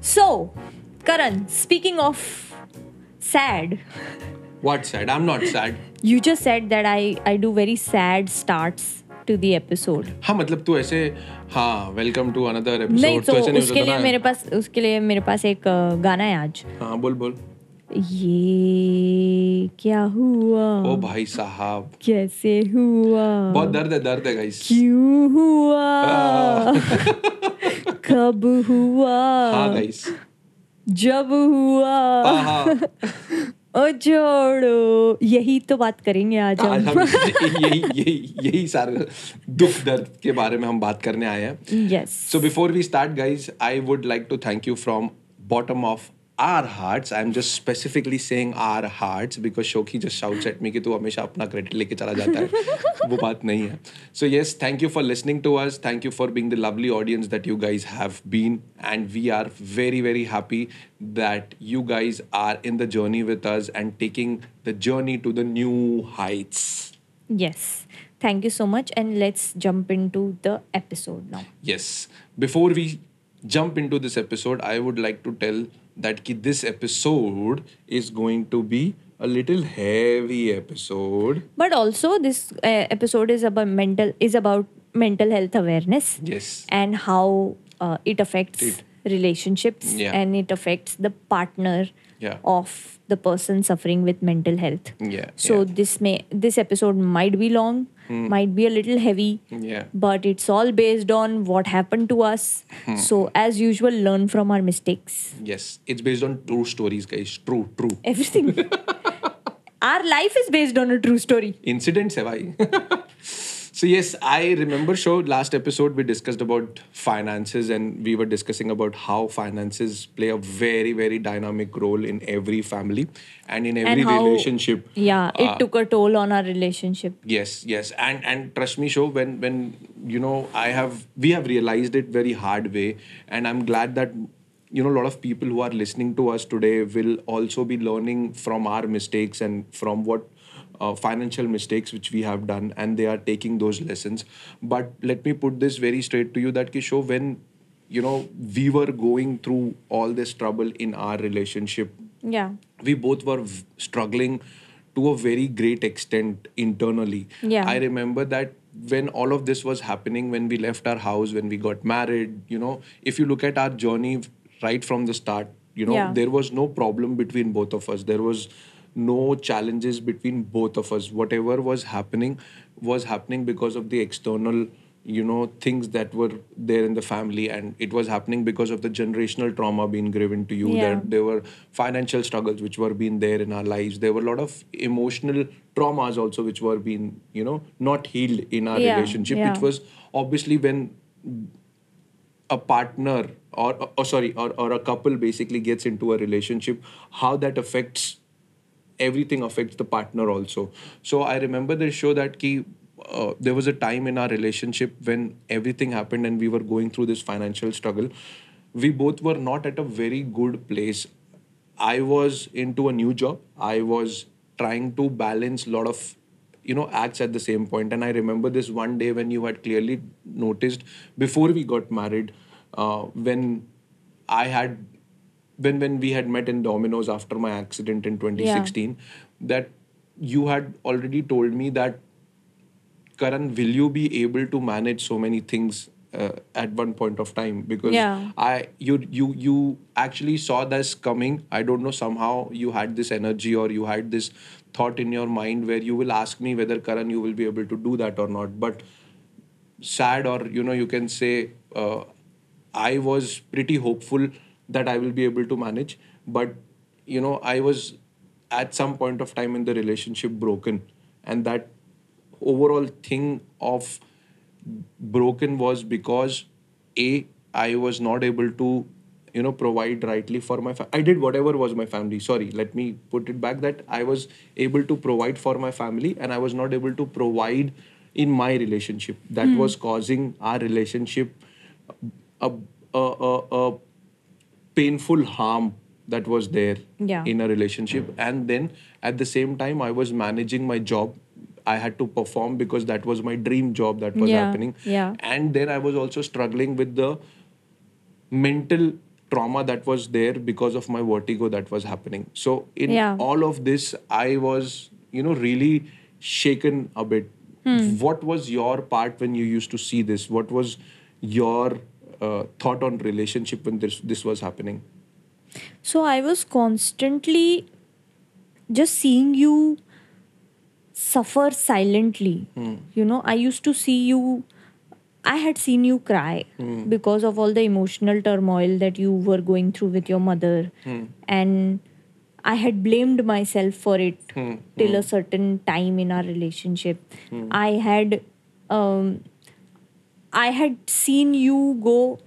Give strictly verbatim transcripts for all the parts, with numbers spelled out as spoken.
So, Karan, speaking of sad. What sad? I'm not sad. You just said that I, I do very sad starts to the episode. हाँ मतलब तू ऐसे हाँ welcome to another episode. नहीं तो उसके लिए मेरे पास उसके लिए मेरे पास एक गाना है आज. हाँ बोल बोल. ये क्या हुआ? ओ भाई साहब. कैसे हुआ? बहुत दर्द है दर्द है guys. क्यों हुआ? कब हुआ? हाँ guys. जब हुआ? ओ जोड़ो यही तो बात करेंगे आज हम. आज हम यही यही यही सारे दुख दर्द के बारे में हम बात करने आए हैं. Yes. So before we start guys I would like to thank you from bottom of our hearts. I am just specifically saying our hearts because Shokhi just shouts at me कि तू हमेशा अपना क्रेडिट लेके चला जाता है. वो बात नहीं है. So yes, thank you for listening to us. Thank you for being the lovely audience that you guys have been and we are very very happy that you guys are in the journey with us and taking the journey to the new heights. Yes. Thank you so much, and let's jump into the episode now. Yes. Before we jump into this episode, I would like to tell that ki this episode is going to be a little heavy episode. But also this uh, episode is about mental is about mental health awareness. Yes. And how uh, it affects it. relationships yeah. and it affects the partner yeah. of the person suffering with mental health. Yeah. So yeah. this may this episode might be long, mm. might be a little heavy, yeah. but it's all based on what happened to us. Hmm. So as usual, learn from our mistakes. Yes, it's based on true stories, guys. True, true. Everything. Our life is based on a true story. Incidents have I. So yes, I remember show last episode we discussed about finances and we were discussing about how finances play a very, very dynamic role in every family and in every and how, relationship. Yeah, it uh, took a toll on our relationship. Yes, yes. And and trust me, show when when you know I have we have realized it very hard way, and I'm glad that you know a lot of people who are listening to us today will also be learning from our mistakes and from what Uh, financial mistakes which we have done, and they are taking those lessons. But let me put this very straight to you that Kisho, when you know we were going through all this trouble in our relationship, yeah, we both were v- struggling to a very great extent internally. Yeah, I remember that when all of this was happening, when we left our house, when we got married, you know, if you look at our journey right from the start, you know, yeah. there was no problem between both of us. There was no challenges between both of us. Whatever was happening was happening because of the external, you know, things that were there in the family, and it was happening because of the generational trauma being given to you. Yeah. That there were financial struggles which were being there in our lives. There were a lot of emotional traumas also which were being, you know, not healed in our yeah. relationship. Yeah. It was obviously when a partner or, or, or sorry, or, or a couple basically gets into a relationship, how that affects. Everything affects the partner also. So I remember the show that ki, uh, there was a time in our relationship when everything happened and we were going through this financial struggle. We both were not at a very good place. I was into a new job. I was trying to balance a lot of, you know, acts at the same point. And I remember this one day when you had clearly noticed before we got married, uh, when I had... When when we had met in Domino's after my accident in twenty sixteen, yeah. that you had already told me that, Karan, will you be able to manage so many things uh, at one point of time? Because yeah. I you you you actually saw this coming. I don't know, somehow you had this energy or you had this thought in your mind where you will ask me whether, Karan, you will be able to do that or not. But sad or, you know, you can say, uh, I was pretty hopeful that I will be able to manage. But, you know, I was at some point of time in the relationship broken. And that overall thing of broken was because, A, I was not able to, you know, provide rightly for my family. I did whatever was my family. Sorry, let me put it back that I was able to provide for my family and I was not able to provide in my relationship. That mm. was causing our relationship a... a, a, a painful harm that was there yeah. in a relationship. And then at the same time, I was managing my job. I had to perform because that was my dream job that was yeah. happening. Yeah. And then I was also struggling with the mental trauma that was there because of my vertigo that was happening. So in yeah. all of this, I was, you know, really shaken a bit. Hmm. What was your part when you used to see this? What was your uh, thought on relationship when this, this was happening? So I was constantly just seeing you suffer silently. Hmm. You know, I used to see you... I had seen you cry mm. because of all the emotional turmoil that you were going through with your mother. Mm. And I had blamed myself for it mm. till mm. a certain time in our relationship. Mm. I had um, I had seen you go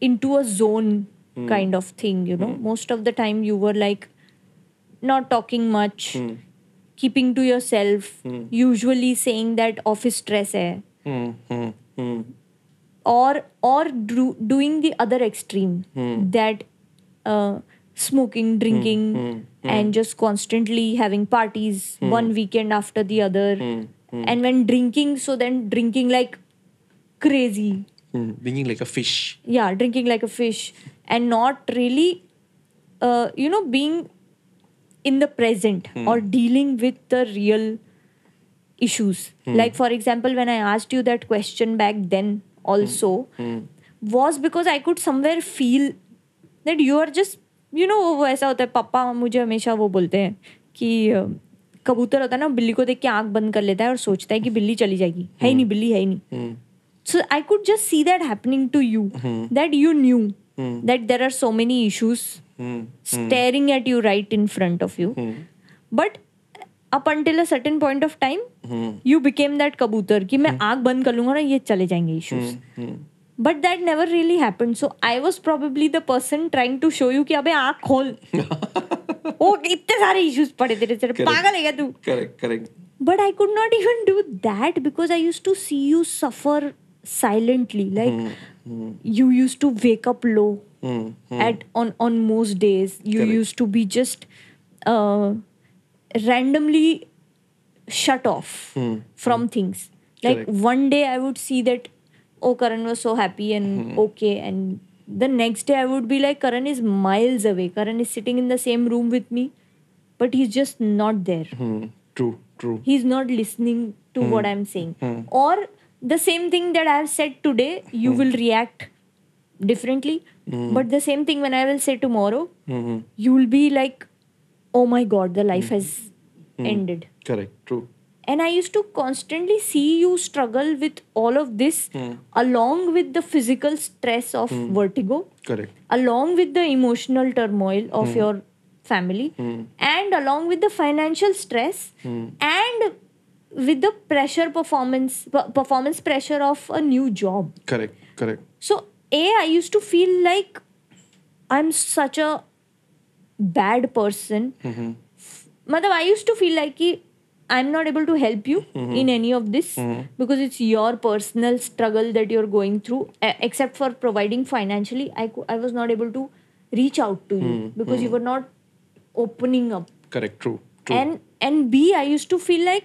into a zone mm. kind of thing, you know. Mm. Most of the time you were like not talking much, mm. keeping to yourself, mm. usually saying that office stress hai. Mm, mm, mm. Or or do, doing the other extreme mm. that uh, smoking, drinking, mm, mm, and mm. just constantly having parties mm. one weekend after the other. Mm, mm. And when drinking, so then drinking like crazy. Mm, drinking like a fish. Yeah, drinking like a fish. And not really, uh, you know, being in the present mm. or dealing with the real issues. Mm. Like for example, when I asked you that question back then also, mm. was because I could somewhere feel that you are just, you know, वो ऐसा होता है, पापा मुझे हमेशा वो बोलते हैं कि कबूतर होता है ना, बिल्ली को देख के आँख बंद कर लेता है और सोचता है कि बिल्ली चली जाएगी, है ही नहीं बिल्ली, है ही नहीं. So I could just see that happening to you, mm. that you knew mm. that there are so many issues mm. staring at you right in front of you. Mm. But up until a certain point of time, hmm. you became that kabutar ki main aag band kar lunga na, ye chale jayenge issues. Hmm. Hmm. But that never really happened. So I was probably the person trying to show you ki abhe aag khol. Oh, itne sare issues pade tere tere. Pagal hai kya tu? Correct, correct. But I could not even do that because I used to see you suffer silently. Like hmm. Hmm. you used to wake up low hmm. Hmm. at on on most days. You correct. Used to be just. Uh, randomly shut off mm. from mm. things. Like correct. One day I would see that, oh, Karan was so happy and mm. okay. And the next day I would be like, Karan is miles away. Karan is sitting in the same room with me, but he's just not there. Mm. True, true. He's not listening to mm. what I'm saying. Mm. Or the same thing that I have said today, you mm. will react differently. Mm. But the same thing when I will say tomorrow, mm-hmm. you will be like, oh my God, the life mm. has mm. ended. Correct, true. And I used to constantly see you struggle with all of this mm. along with the physical stress of mm. vertigo. Correct. Along with the emotional turmoil of mm. your family mm. and along with the financial stress mm. and with the pressure performance, performance pressure of a new job. Correct, correct. So, A, I used to feel like I'm such a bad person. Mm-hmm. Matlab, I used to feel like ki, I'm not able to help you mm-hmm. in any of this mm-hmm. because it's your personal struggle that you're going through. A- except for providing financially, I, co- I was not able to reach out to mm-hmm. you because mm-hmm. you were not opening up. Correct, true. true. And and B, I used to feel like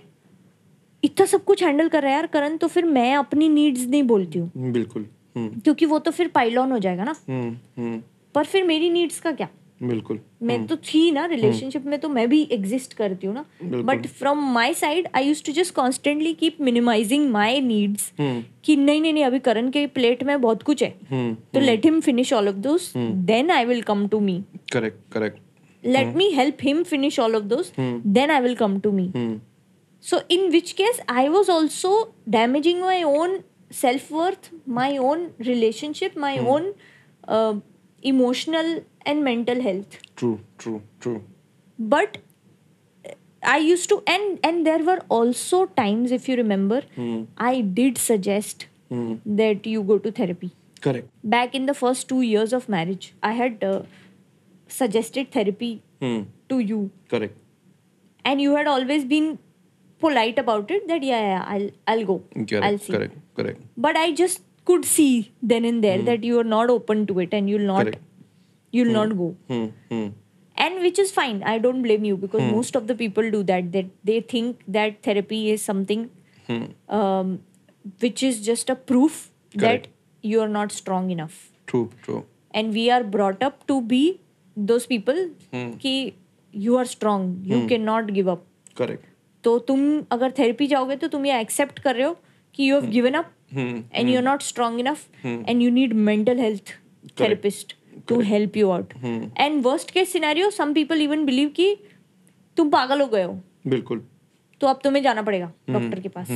इतना सब कुछ handle कर रहा है यार Karan, तो फिर मैं अपनी needs नहीं बोलती हूँ. बिल्कुल. क्योंकि वो तो फिर pile on हो जाएगा ना. हम्म. पर फिर मेरी needs का क्या? बिल्कुल मैं तो थी ना रिलेशनशिप में, तो मैं भी एग्जिस्ट करती हूँ ना. But from my side I used to just constantly keep minimising my needs कि नहीं नहीं नहीं अभी करण के प्लेट में बहुत कुछ है, तो let him finish all of those, then I will come to me. Correct correct. Let me help him finish all of those, then I will come to me. So in which case I was also damaging my own self worth, my own relationship, my own emotional and mental health. True, true, true. But I used to, and, and there were also times, if you remember, mm. I did suggest mm. that you go to therapy. Correct. Back in the first two years of marriage, I had uh, suggested therapy mm. to you. Correct. And you had always been polite about it, that yeah, yeah I'll, I'll go. Correct, I'll see. Correct, correct. But I just could see then and there mm. that you are not open to it and you'll not... Correct. You'll hmm. not go. Hmm. Hmm. And which is fine. I don't blame you because hmm. most of the people do that. That they think that therapy is something hmm. um, which is just a proof correct. That you are not strong enough. True, true. and we are brought up to be those people hmm. कि you are strong, you hmm. cannot give up. Correct. तो तुम अगर therapy जाओगे तो तुम ये accept कर रहे हो कि you have hmm. given up hmm. and hmm. you're not strong enough hmm. and you need mental health Correct. Therapist Correct. To help you out. Hmm. And worst case scenario, some people even believe कि तुम पागल हो गए हो. बिल्कुल. तो अब तुम्हें जाना पड़ेगा डॉक्टर के पास.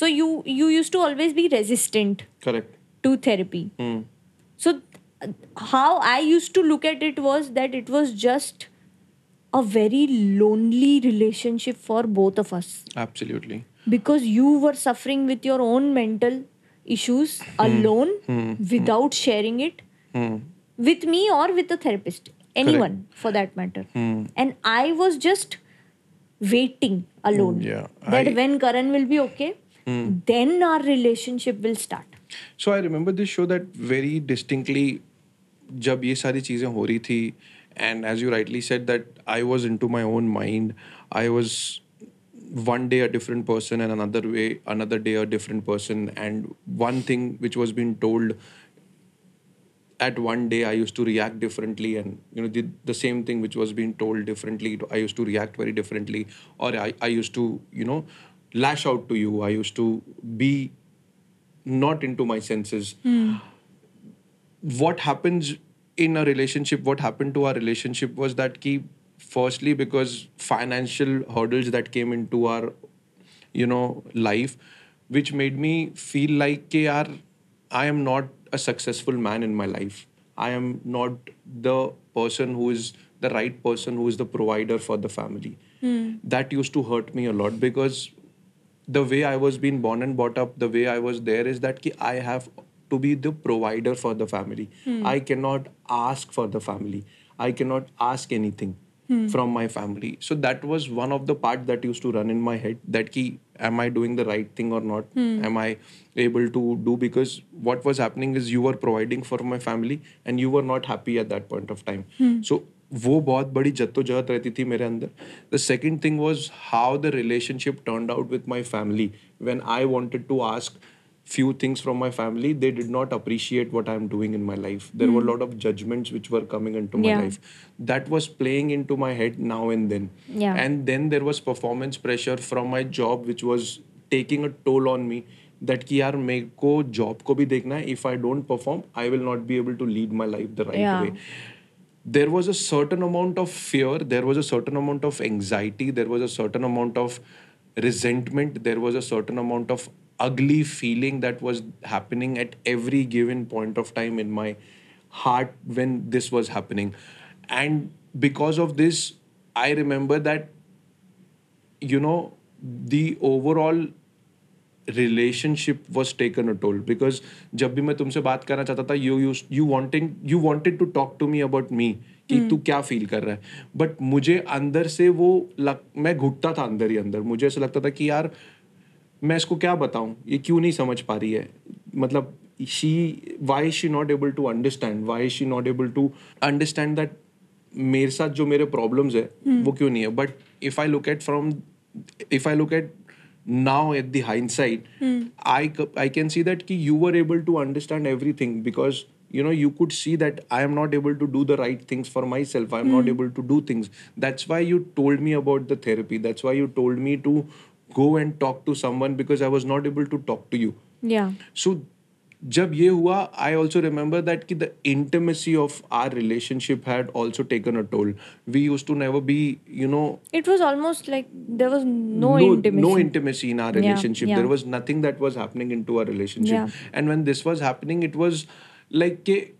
So you you used to always be resistant Correct. To therapy. Hmm. So how I used to look at it was that it was just a very lonely relationship for both of us. Absolutely. Because you were suffering with your own mental issues hmm. alone hmm. without hmm. sharing it hmm. with me or with a therapist. Anyone Correct. For that matter. Hmm. And I was just waiting alone. Yeah, that I... when Karan will be okay, hmm. then our relationship will start. So I remember this show that very distinctly जब ये सारी चीज़ें हो रही थी and as you rightly said that I was into my own mind. I was one day a different person and another way, another day a different person, and one thing which was being told at one day I used to react differently, and you know the, the same thing which was being told differently I used to react very differently, or I, I used to you know lash out to you. I used to be not into my senses. Hmm. What happens in a relationship, what happened to our relationship was that ki, firstly because financial hurdles that came into our, you know, life, which made me feel like ki, yaar, I am not a successful man in my life. I am not the person who is the right person, who is the provider for the family. Hmm. That used to hurt me a lot because the way I was being born and brought up, the way I was there is that ki I have to be the provider for the family. Hmm. I cannot ask for the family. I cannot ask anything hmm. from my family. So that was one of the parts that used to run in my head, that ki am I doing the right thing or not? Hmm. Am I able to do? Because what was happening is you were providing for my family and you were not happy at that point of time. Hmm. So वो बहुत बड़ी जद्दोजहद रहती थी मेरे अंदर. The second thing was how the relationship turned out with my family. When I wanted to ask few things from my family, they did not appreciate what I am doing in my life. There mm. were a lot of judgments which were coming into my yeah. life. That was playing into my head now and then. Yeah. And then there was performance pressure from my job which was taking a toll on me. That ki yaar meko job ko bhi dekhna hai. If I don't perform, I will not be able to lead my life the right yeah. way. There was a certain amount of fear, there was a certain amount of anxiety, there was a certain amount of resentment, there was a certain amount of ugly feeling that was happening at every given point of time in my heart when this was happening. And because of this, I remember that, you know, the overall relationship was taken a toll, because जब भी मैं तुमसे बात करना चाहता था, you you you wanting you wanted to talk to me about me कि तू क्या फील कर रहा है, but मुझे अंदर से वो लग मैं घुटता था अंदर ही अंदर. मुझे ऐसा लगता था कि यार मैं इसको क्या बताऊं, ये क्यों नहीं समझ पा रही है, मतलब she why is she not able to understand, why is she not able to understand that मेरे साथ जो मेरे problems है hmm. वो क्यों नहीं है. But if I look at from if I look at now at the hindsight, hmm. I, I can see that ki you were able to understand everything, because you know you could see that I am not able to do the right things for myself. I am hmm. not able to do things. That's why you told me about the therapy. That's why you told me to go and talk to someone, because I was not able to talk to you. Yeah. So jab ye hua, I also remember that ki the intimacy of our relationship had also taken a toll. We used to never be, you know... It was almost like there was no, no intimacy. No intimacy in our relationship. Yeah, yeah. There was nothing that was happening into our relationship. Yeah. And when this was happening, it was like ke,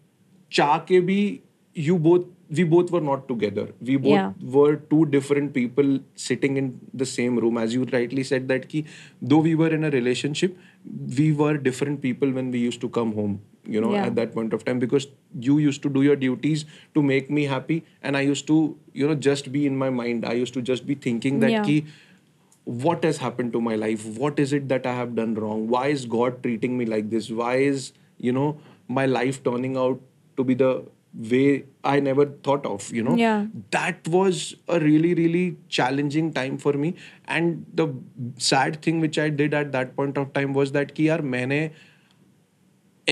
cha ke bhi, you both, we both were not together. We both yeah. were two different people sitting in the same room. As you rightly said that ki, though we were in a relationship, we were different people when we used to come home, you know, yeah. at that point of time, because you used to do your duties to make me happy. And I used to, you know, just be in my mind. I used to just be thinking that yeah. ki, what has happened to my life? What is it that I have done wrong? Why is God treating me like this? Why is, you know, my life turning out to be the way I never thought of, you know? Yeah. That was a really, really challenging time for me. And the sad thing which I did at that point of time was that ki yaar, maine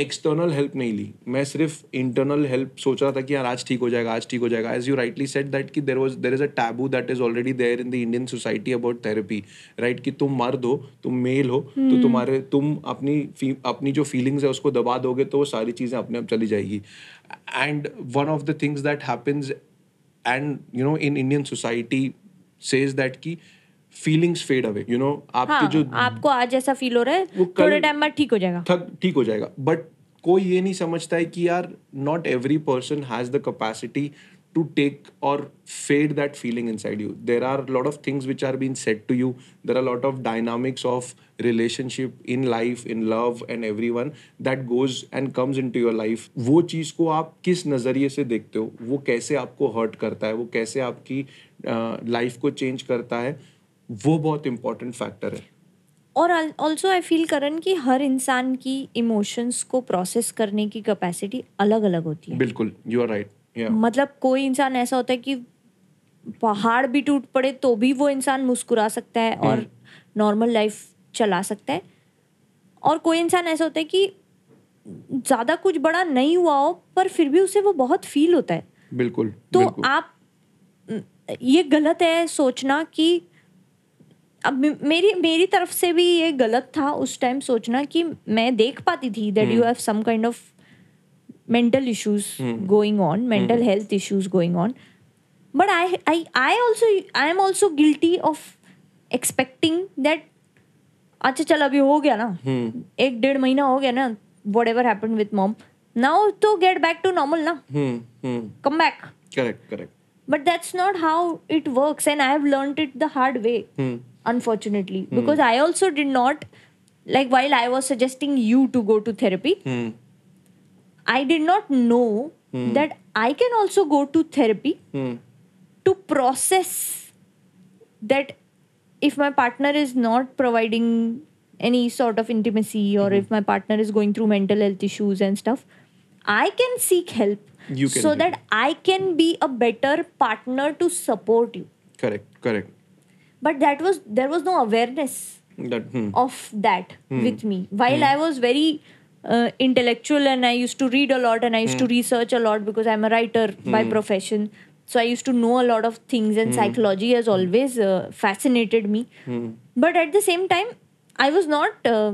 external help नहीं ली, मैं सिर्फ internal help सोच रहा था कि यार आज ठीक हो जाएगा, आज ठीक हो जाएगा. As you rightly said that कि there was there is a taboo that is already there in the Indian society about therapy, right, कि तुम मर्द हो, तुम मेल हो, hmm. तो तुम्हारे तुम अपनी अपनी जो फीलिंग्स है उसको दबा दोगे तो वो सारी चीज़ें अपने आप चली जाएगी. And one of the things that happens and you know in Indian society says that कि feelings fade away, you know, आपके जो आपको आज ऐसा फील हो रहा है थोड़े टाइम में ठीक हो जाएगा, थक ठीक हो जाएगा. बट कोई ये नहीं समझता है कि यार not every person has the capacity to take और fade that feeling inside you. There are lot of things which are being said to you, there are lot of dynamics of relationship in life, in love and everyone that goes and comes into your life. वो चीज़ को आप किस नज़रिए से देखते हो, वो कैसे आपको हर्ट करता है, वो कैसे आपकी लाइफ uh, को चेंज करता है, वो बहुत इम्पोर्टेंट फैक्टर है. और ऑल्सो आई फील करन कि हर इंसान की इमोशंस को प्रोसेस करने की कैपेसिटी अलग अलग होती है. बिल्कुल, यू आर राइट. मतलब कोई इंसान ऐसा होता है कि पहाड़ भी टूट पड़े तो भी वो इंसान मुस्कुरा सकता है और नॉर्मल लाइफ चला सकता है, और कोई इंसान ऐसा होता है कि ज़्यादा कुछ बड़ा नहीं हुआ हो पर फिर भी उसे वो बहुत फील होता है. बिल्कुल. तो बिल्कुल. आप ये गलत है सोचना कि अब मेरी मेरी तरफ से भी ये गलत था उस टाइम सोचना कि मैं देख पाती थी that you have some kind of mental issues going on, mental health issues going on, but I I I also I am also guilty of expecting that अच्छा चल अभी हो गया ना, एक डेढ़ महीना हो गया ना, whatever happened with mom, now तो गेट बैक टू नॉर्मल ना, come back. Correct correct. But that's not how it works and I have learned it the hard way. Unfortunately, hmm. because I also did not, like while I was suggesting you to go to therapy, hmm. I did not know hmm. that I can also go to therapy hmm. to process that if my partner is not providing any sort of intimacy or hmm. if my partner is going through mental health issues and stuff, I can seek help you can so that it. I can be a better partner to support you. Correct, correct. But that was there was no awareness that, hmm. of that hmm. with me. While hmm. I was very uh, intellectual and I used to read a lot and I used hmm. to research a lot because I'm a writer hmm. by profession. So I used to know a lot of things and hmm. psychology has always uh, fascinated me. Hmm. But at the same time, I was not uh,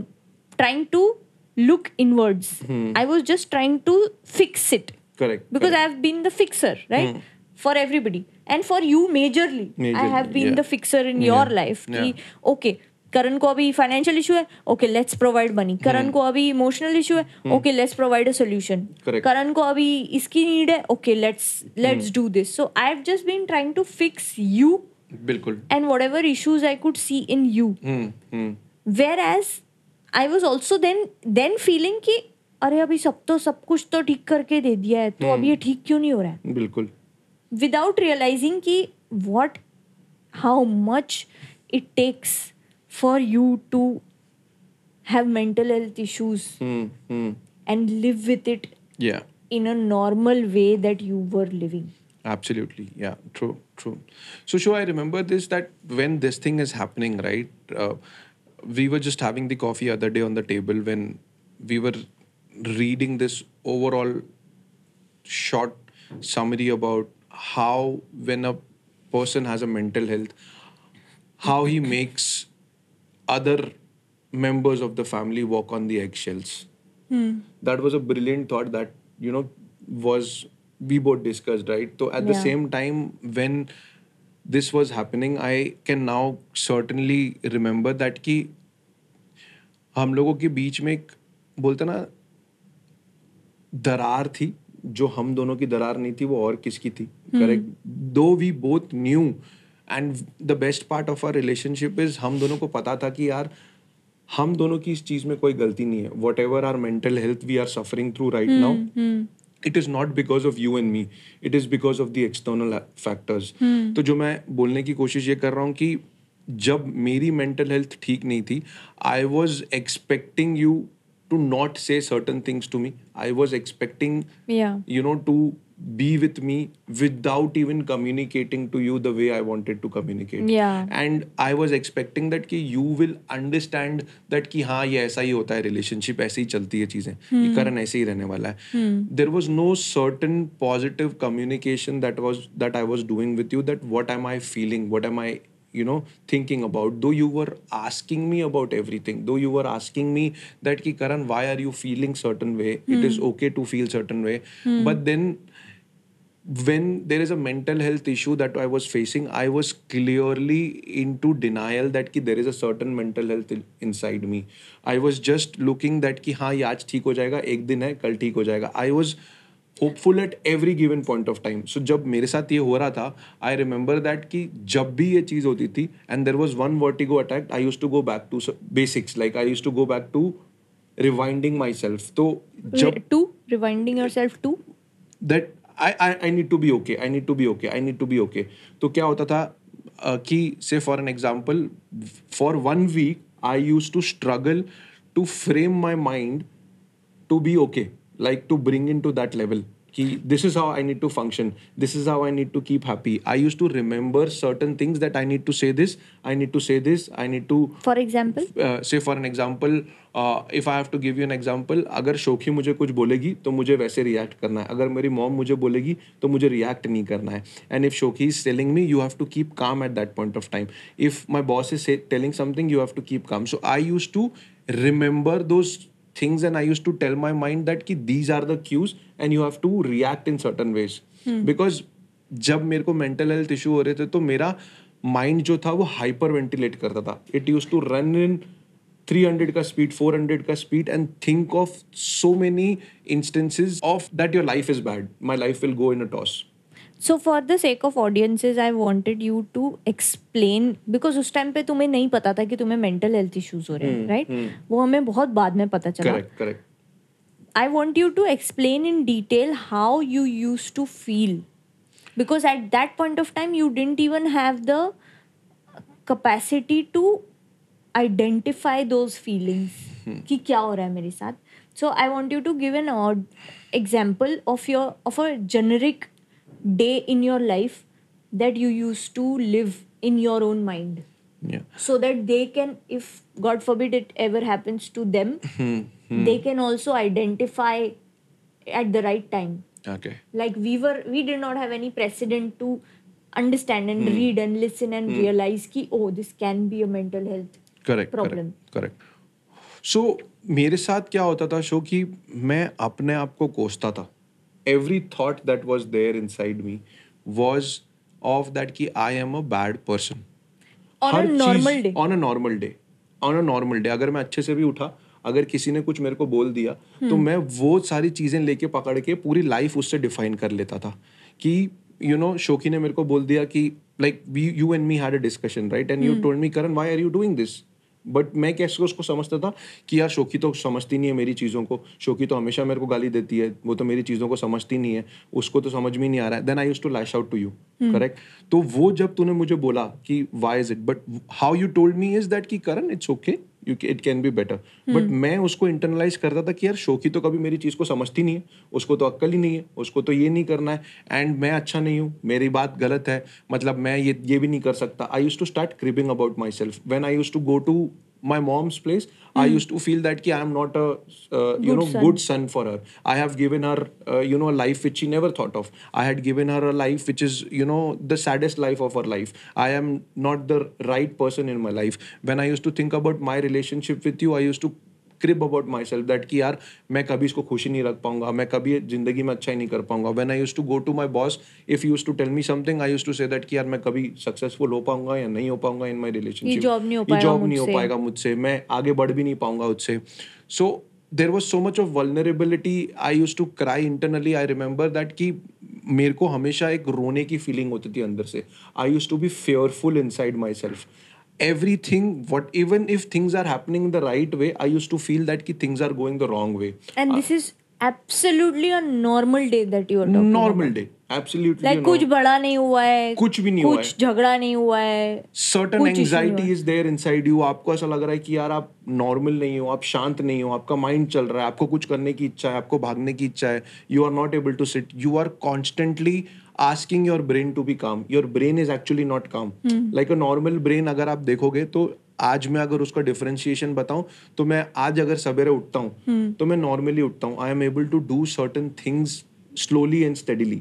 trying to look inwards. Hmm. I was just trying to fix it. Correct. Because correct. I've been the fixer, right? Hmm. For everybody. And for you majorly, majorly I have been yeah. the fixer in yeah. your life. Yeah. Ki, okay, Karan ko abhi financial issue hai, okay, let's provide money. Karan hmm. ko abhi emotional issue hai, hmm. okay, let's provide a solution. Correct. Karan ko abhi iski need hai, okay, let's let's hmm. do this. So I have just been trying to fix you. Bilkul. And whatever issues I could see in you. Hmm. Hmm. Whereas I was also then then feeling ki अरे अभी सब तो सब कुछ तो ठीक करके दे दिया है तो hmm. अब ये ठीक क्यों नहीं हो रहा है. बिल्कुल. Without realizing ki what, how much it takes for you to have mental health issues mm, mm. and live with it yeah. in a normal way that you were living. Absolutely, yeah, true, true. So, Sho, I remember this, that when this thing is happening, right, uh, we were just having the coffee other day on the table when we were reading this overall short summary about how when a person has a mental health, how he makes other members of the family walk on the eggshells. Hmm. That was a brilliant thought that, you know, was, we both discussed, right? So at yeah. the same time, when this was happening, I can now certainly remember that ki hum logo ke beech mein ek, bolte na, daraar thi. जो हम दोनों की दरार नहीं थी वो और किसकी थी. Correct. Though we both knew and the best part of our relationship is हम दोनों को पता था कि यार हम दोनों की इस चीज़ में कोई गलती नहीं है. Whatever our mental health we are suffering through right now it is not because of you and me, it is because of the external factors. तो जो मैं बोलने की कोशिश ये कर रहा हूँ कि जब मेरी मेंटल हेल्थ ठीक नहीं थी I was expecting you to not say certain things to me. I was expecting, yeah. you know, to be with me without even communicating to you the way I wanted to communicate. Yeah. And I was expecting that ki you will understand that ki haan ye aisa hi hota hai, relationship aise hi chalti hai cheezein. Ki Karan aise hi rehne wala hai. Hmm. There was no certain positive communication that was that I was doing with you, that what am I feeling, what am I you know, thinking about. Though you were asking me about everything, though you were asking me that, ki Karan, why are you feeling certain way? Mm. It is okay to feel certain way. Mm. But then when there is a mental health issue that I was facing, I was clearly into denial that ki there is a certain mental health inside me. I was just looking that ki haan, ye aaj theek ho jayega, ek din hai, kal theek ho jayega. I was hopeful at every given point of time. So जब मेरे साथ ये हो रहा था, I remember that कि जब भी ये चीज़ होती थी, and there was one vertigo attack, I used to go back to basics, like I used to go back to rewinding myself. तो जब to rewinding yourself to that I I I need to be okay, I need to be okay, I need to be okay. तो क्या होता था कि say for an example, for one week I used to struggle to frame my mind to be okay. Like to bring into that level. Ki, this is how I need to function. This is how I need to keep happy. I used to remember certain things that I need to say this. I need to say this. I need to... For example? Uh, say for an example, uh, if I have to give you an example, agar Shokhi mujhe kuch bolegi, to mujhe वैसे react करना है. अगर मेरी mom मुझे बोलेगी, तो मुझे react नहीं करना है. And if Shokhi is telling me, you have to keep calm at that point of time. If my boss is say, telling something, you have to keep calm. So I used to remember those things, and I used to tell my mind that ki these are the cues and you have to react in certain ways. Hmm. Because जब मेरे को mental health issue हो रहे थे तो मेरा mind जो था वो hyperventilate करता था. It used to run in three hundred का speed, four hundred का speed, and think of so many instances of that your life is bad. My life will go in a toss. So for the sake of audiences, I wanted you to explain, because उस time पे तुम्हें नहीं पता था कि तुम्हें mental health issues हो रहे हैं, right? Hmm. वो हमें बहुत बाद में पता चला. Correct, correct. I want you to explain in detail how you used to feel, because at that point of time you didn't even have the capacity to identify those feelings. Hmm. कि क्या हो रहा है मेरे साथ. So I want you to give an odd example of your of a generic day in your life that you used to live in your own mind. Yeah. So that they can, if God forbid it ever happens to them, mm-hmm. they can also identify at the right time. Okay. Like we were, we did not have any precedent to understand and mm. read and listen and mm. realize ki, oh, this can be a mental health correct, problem. Correct, correct. So, मेरे साथ क्या होता था show कि मैं अपने आप को कोसता था. Every thought that was there inside me was of that ki I am a bad person. On a normal day. On a normal day. On a normal day. अगर मैं अच्छे से भी उठा, अगर किसी ने कुछ मेरे को बोल दिया, तो मैं वो सारी चीजें लेके पकड़ के पूरी लाइफ उससे डिफाइन कर लेता था. कि you know, Shokhi ने मेरे को बोल दिया कि like we, you and me had a discussion, right? And you told me, Karan, why are you doing this? But मैं कैसे उसको समझता था कि यार शोखी तो समझती नहीं है मेरी चीज़ों को, शोखी तो हमेशा मेरे को गाली देती है, वो तो मेरी चीज़ों को समझती नहीं है, उसको तो समझ में नहीं आ रहा है. Then I use to lash out to you, correct? तो वो जब तूने मुझे बोला कि why is it, but how you told me is that कि Karan it's okay, you it can be better. But मैं उसको इंटरनलाइज करता था कि यार शोखी तो कभी मेरी चीज़ को समझती नहीं है, उसको तो अक्ल ही नहीं है, उसको तो ये नहीं करना है, एंड मैं अच्छा नहीं हूँ, मेरी बात गलत है, मतलब मैं ये ये भी नहीं कर सकता. I use to start cribbing about my self. When I use to go to my mom's place, mm. I used to feel that ki I am not a uh, you know son. good son for her. I have given her uh, you know a life which she never thought of. I had given her a life which is you know the saddest life of her life. I am not the right person in my life. When I used to think about my relationship with you, I used to crib about myself that ki yaar main kabhi isko khushi nahi rakh paunga, main kabhi zindagi mein achha nahi kar paunga. When I used to go to my boss, if he used to tell me something, I used to say that ki yaar main kabhi successful ho paunga ya nahi ho paunga in my relationship, ye job nahi ho payega, job nahi ho payega mujhse, main aage badh bhi nahi paunga usse. So there was so much of vulnerability. I used to cry internally. I remember that ki mere ko hamesha ek rone ki feeling hoti thi andar se. I used to be fearful inside myself. Everything, what even if things are happening the right way, I used to feel that ki things are going the wrong way. And uh, this is absolutely a normal day that you are talking normal about. Day absolutely like कुछ बड़ा नहीं हुआ है, कुछ भी नहीं हुआ है, कुछ झगड़ा नहीं हुआ है, certain anxiety is there inside you. आपको ऐसा लग रहा है कि यार आप normal नहीं हो, आप शांत नहीं हो, आपका mind चल रहा है, आपको कुछ करने की इच्छा है, आपको भागने की इच्छा है. You are not able to sit. You are constantly asking your brain to be calm. Your brain is actually not calm. Hmm. Like a normal brain अगर आप देखोगे तो आज मैं अगर उसका डिफरेंशिएशन बताऊं तो मैं आज अगर सवेरे उठता हूँ hmm. तो मैं नॉर्मली उठता हूँ. I am able to do certain things slowly and steadily.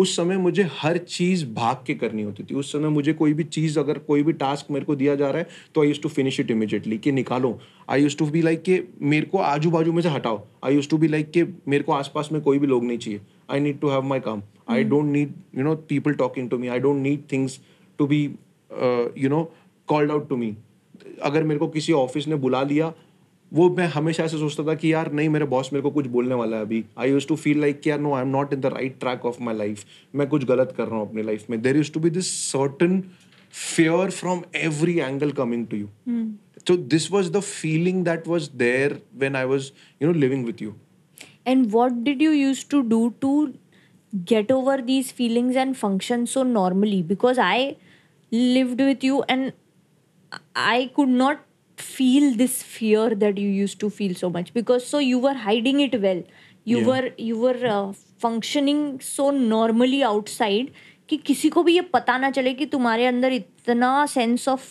उस समय मुझे हर चीज भाग के करनी होती थी. उस समय मुझे कोई भी चीज अगर कोई भी टास्क मेरे को दिया जा रहा है तो I use to finish it immediately कि निकालो. I use to be like के मेरे को आजू बाजू में से हटाओ. I use to be like के मेरे को आसपास में कोई भी लोग नहीं चाहिए. I need to have my calm. I don't need you know people talking to me. I don't need things to be you know called out to me. अगर मेरे को किसी ऑफिस ने बुला लिया वो मैं हमेशा ऐसे सोचता था कि यार नहीं मेरे बॉस मेरे को कुछ बोलने वाला है अभी. I use to feel like यार no I am not in the right track of my life. मैं कुछ गलत कर रहा हूँ अपनी लाइफ में. There use to be this certain fear from every angle coming to you. So this was the feeling that was there when I was you know living with you. And what did you use to do to get over these feelings and function so normally? Because I lived with you and I could not feel this fear that you used to feel so much because so you were hiding it well. You yeah. were you were uh, functioning so normally outside कि किसी को भी ये पता ना चले कि तुम्हारे अंदर इतना sense of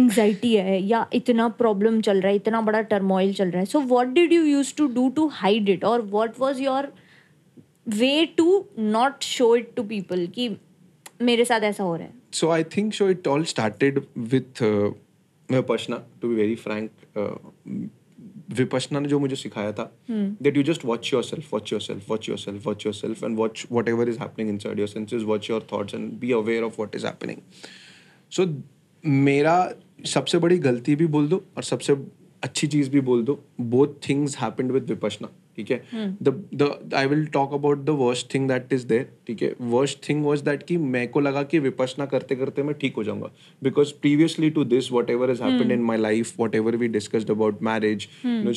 anxiety है या इतना problem चल रहा है, इतना बड़ा turmoil चल रहा है. So what did you used to do to hide it or what was your way to not show it to people कि मेरे साथ ऐसा हो रहा है? So I think so it all started with uh, Vipassana, to be very frank. Uh, Vipassana ने जो मुझे सिखाया था hmm. that you just watch yourself, watch yourself, watch yourself, watch yourself and watch whatever is happening inside your senses, watch your thoughts and be aware of what is happening. So मेरा सबसे बड़ी गलती भी बोल दो और सबसे अच्छी चीज़ भी बोल दो, both things happened with Vipassana. ठीक है. The the I will talk about the worst thing that is there. ठीक है. वर्स्ट थिंग वाज दैट कि मेरे को लगा कि विपश्यना करते करते मैं ठीक हो जाऊंगा because previously to this whatever is happened in my life, whatever we discussed about marriage,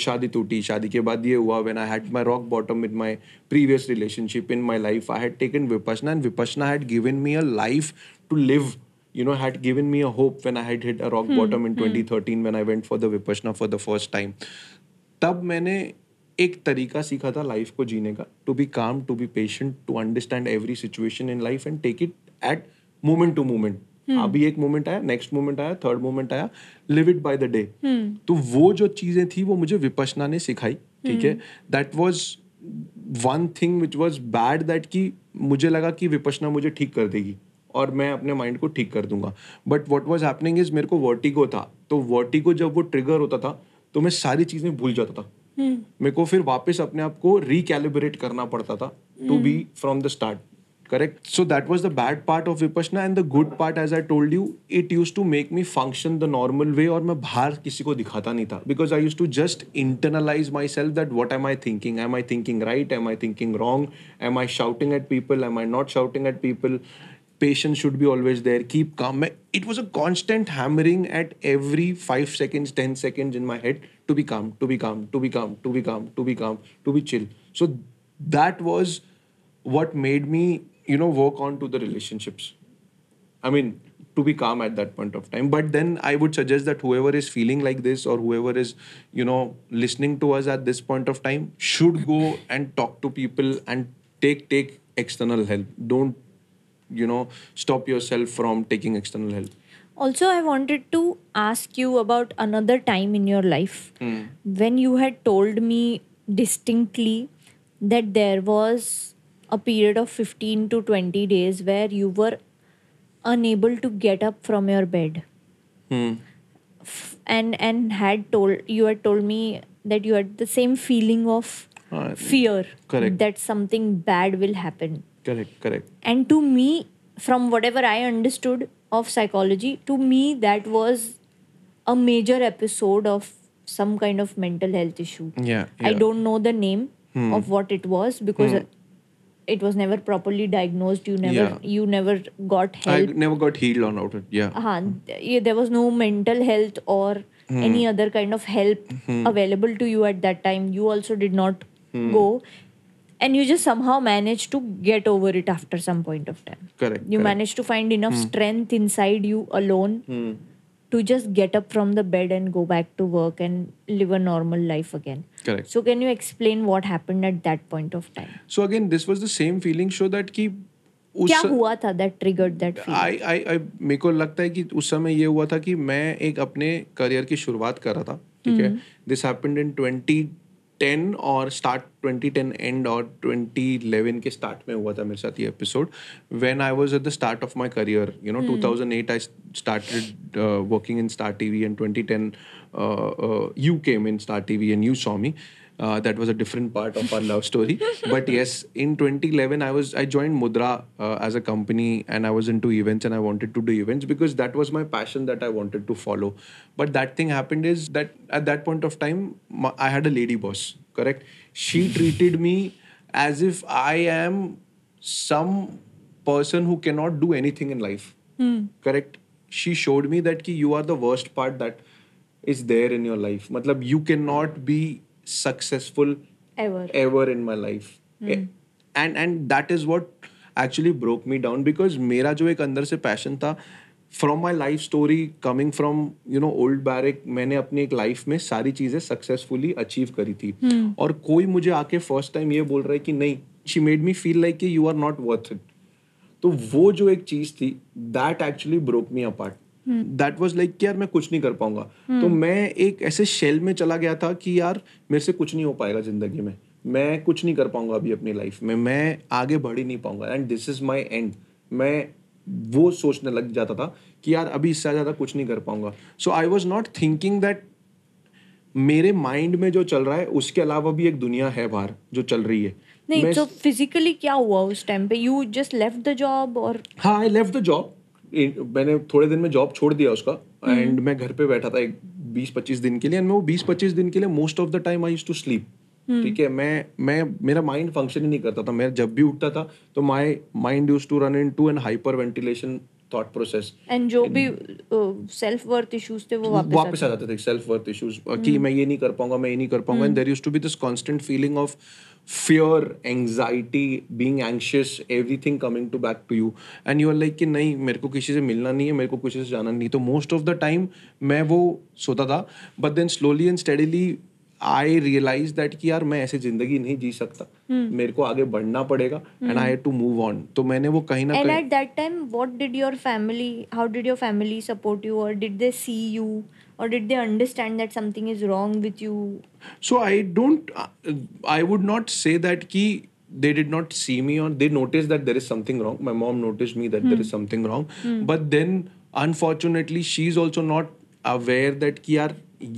शादी टूटी, शादी के बाद ये हुआ, when I had my rock bottom with my previous relationship in my life, I had taken Vipassana and Vipassana had given me a life to live. You know, had given me a hope when I had hit a rock hmm. bottom in twenty thirteen when I went for the Vipassana for the first time. तब मैंने एक तरीका सीखा था life को जीने का, to be calm, to be patient, to understand every situation in life and take it at moment to moment. अभी एक मोमेंट आया, नेक्स्ट मोमेंट आया, थर्ड मोमेंट आया, live it by the day. तो वो जो चीज़ें थी वो मुझे विपश्यना ने सिखाई. ठीक है. That was one thing which was bad that कि मुझे लगा कि विपश्यना मुझे ठीक कर देगी और मैं अपने माइंड को ठीक कर दूंगा. But what was happening is मेरे को वर्टिगो था. तो वर्टिगो जब वो ट्रिगर होता था तो मैं सारी चीज़ें भूल जाता था. Hmm. मेरे को फिर वापस अपने आप को रिकैलिब्रेट करना पड़ता था to be from the start correct. So that was the bad part of Vipassana and the good part as I told you it use to make me function the normal way और मैं बाहर किसी को दिखाता नहीं था because I use to just internalise my self that what am I thinking, am I thinking right, am I thinking wrong, am I shouting at people, am I not shouting at people, patience should be always there, keep calm. It was a constant hammering at every five seconds, ten seconds in my head to be calm, to be calm, to be calm, to be calm, to be calm, to be chill. So that was what made me, you know, work on to the relationships. I mean, to be calm at that point of time. But then I would suggest that whoever is feeling like this or whoever is, you know, listening to us at this point of time should go and talk to people and take, take external help. Don't, you know, stop yourself from taking external help. Also, I wanted to ask you about another time in your life mm. when you had told me distinctly that there was a period of fifteen to twenty days where you were unable to get up from your bed. Mm. F- and and had told you had told me that you had the same feeling of uh, fear. Correct. That something bad will happen. Correct, correct. And to me, from whatever I understood of psychology, to me that was a major episode of some kind of mental health issue. Yeah, yeah. I don't know the name hmm. of what it was because hmm. it was never properly diagnosed. You never, yeah. you never got help. I never got healed on out of it. Yeah. Uh-huh. Hmm. There was no mental health or hmm. any other kind of help hmm. available to you at that time. You also did not hmm. go, and you just somehow manage to get over it after some point of time. Correct. You correct. manage to find enough hmm. strength inside you alone hmm. to just get up from the bed and go back to work and live a normal life again. Correct. So can you explain what happened at that point of time? So again, this was the same feeling, so that ki क्या हुआ था that triggered that feeling? I I I मेरे को लगता है कि उस समय ये हुआ था कि मैं एक अपने करियर की शुरुआत कर रहा था, ठीक है? This happened in twenty ten और start twenty ten end और twenty eleven के start में हुआ था मेरे साथ ये episode, when I was at the start of my career, you know, two thousand eight I started uh, working in Star T V, and twenty ten uh, uh, you came in Star T V and you saw me. Uh, that was a different part of our love story. But yes, in twenty eleven, I was I joined Mudra uh, as a company, and I was into events, and I wanted to do events because that was my passion that I wanted to follow. But that thing happened is that at that point of time, my, I had a lady boss, correct? She treated me as if I am some person who cannot do anything in life, mm. correct? She showed me that ki, you are the worst part that is there in your life. Matlab, you cannot be successful ever ever in my life, mm. and and that is what actually broke me down, because मेरा जो एक अंदर से passion था, from my life story, coming from, you know, old barrack, मैंने अपनी एक life में सारी चीजें successfully achieve करी थी, mm. और कोई मुझे आके first time ये बोल रहा है कि नहीं, she made me feel like you are not worth it, तो वो जो एक चीज थी that actually broke me apart. That was like कि यार मैं कुछ नहीं कर पाऊंगा, hmm. तो मैं एक ऐसे शेल में चला गया था कि यार मेरे से कुछ नहीं हो पाएगा जिंदगी में, मैं कुछ नहीं कर पाऊंगा अभी अपनी लाइफ में, मैं आगे बढ़ ही नहीं पाऊंगा, and this is my end. मैं वो सोचने लग जाता था कि यार अभी इससे ज़्यादा कुछ नहीं कर पाऊंगा. So I was not thinking that मेरे माइंड में जो चल रहा है उसके अलावा भी एक दुनिया है बाहर जो चल रही है. नहीं, तो फिजिकली क्या हुआ उस टाइम पे? You just left the job? और हाँ, आई लेफ्ट द जॉब. मैंने थोड़े दिन में जॉब छोड़ दिया उसका, एंड मैं घर पे बैठा था एक बीस पच्चीस दिन के लिए, एंड मैं वो बीस पच्चीस दिन के लिए most of the time I used to sleep, ठीक है? मैं मैं मेरा माइंड फंक्शन ही नहीं करता था. मैं जब भी उठता था तो my mind used to run into an hyperventilation thought process, and जो भी सेल्फ वर्थ इश्यूज थे वो वापस वापस आ जाते थे. सेल्फ वर्थ इश्यूज कि मैं ये नहीं कर पाऊंगा, मैं ये नहीं कर पाऊंगा, and there used to be this constant feeling of fear, anxiety, being anxious, everything coming to back to you, and you are like कि नहीं, मेरे को किसी से मिलना नहीं है, मेरे को किसी से जाना नहीं. तो most of the time मैं वो सोता था, but then slowly and steadily I realized that कि यार मैं ऐसे जिंदगी नहीं जी सकता, hmm. मेरे को आगे बढ़ना पड़ेगा, and hmm. I had to move on. तो मैंने वो कहीं ना कहीं. And at that time, what did your family? How did your family support you, or did they see you? Or did they understand that something is wrong with you? So I don't, I would not say that ki they did not see me, or they noticed that there is something wrong. My mom noticed me that hmm. there is something wrong. Hmm. But then unfortunately, she's also not aware that ki yaar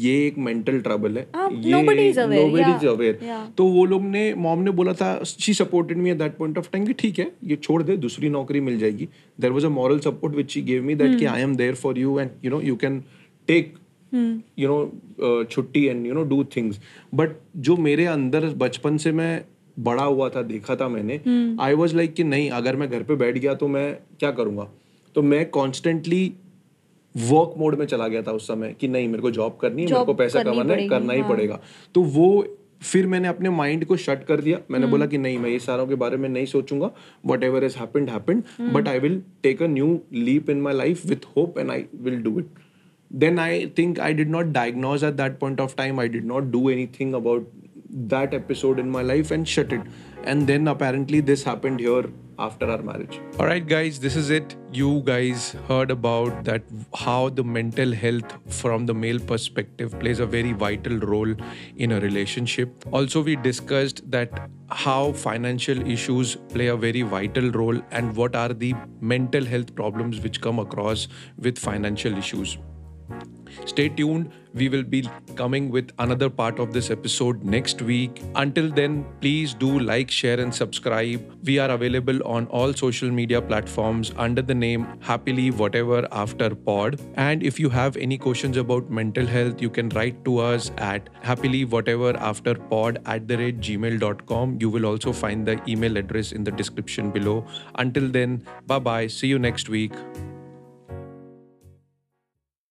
ये एक mental trouble है. nobody is aware. nobody is aware. तो वो लोग ने mom ने बोला था, she supported me at that point of time कि ठीक है ये छोड़ दे, दूसरी नौकरी मिल जाएगी. There was a moral support which she gave me that कि I am there for you, and you know you can take Hmm. you know, uh, छुट्टी and you know do things. But जो मेरे अंदर बचपन से मैं बड़ा हुआ था, देखा था मैंने, hmm. I was like कि नहीं, अगर मैं घर पे बैठ गया तो मैं क्या करूँगा? तो मैं constantly work mode में चला गया था उस समय कि नहीं, मेरे को जॉब करनी है, मेरे को पैसा कमाना है, करना ही पड़ेगा. तो वो फिर मैंने अपने माइंड को शट कर दिया. मैंने hmm. बोला कि नहीं, मैं ये सारों के बारे में नहीं सोचूंगा. Whatever has happened happened, but I will take a new leap in my life with hope and I will do it. Then I think I did not diagnose at that point of time. I did not do anything about that episode in my life and shut it. And then apparently this happened here after our marriage. All right, guys, this is it. You guys heard about that, how the mental health from the male perspective plays a very vital role in a relationship. Also, we discussed that how financial issues play a very vital role and what are the mental health problems which come across with financial issues. Stay tuned. We will be coming with another part of this episode next week. Until then, please do like, share and subscribe. We are available on all social media platforms under the name Happily Whatever After Pod. And if you have any questions about mental health, you can write to us at happily whatever after pod at the rate gmail dot com. You will also find the email address in the description below. Until then, bye-bye. See you next week.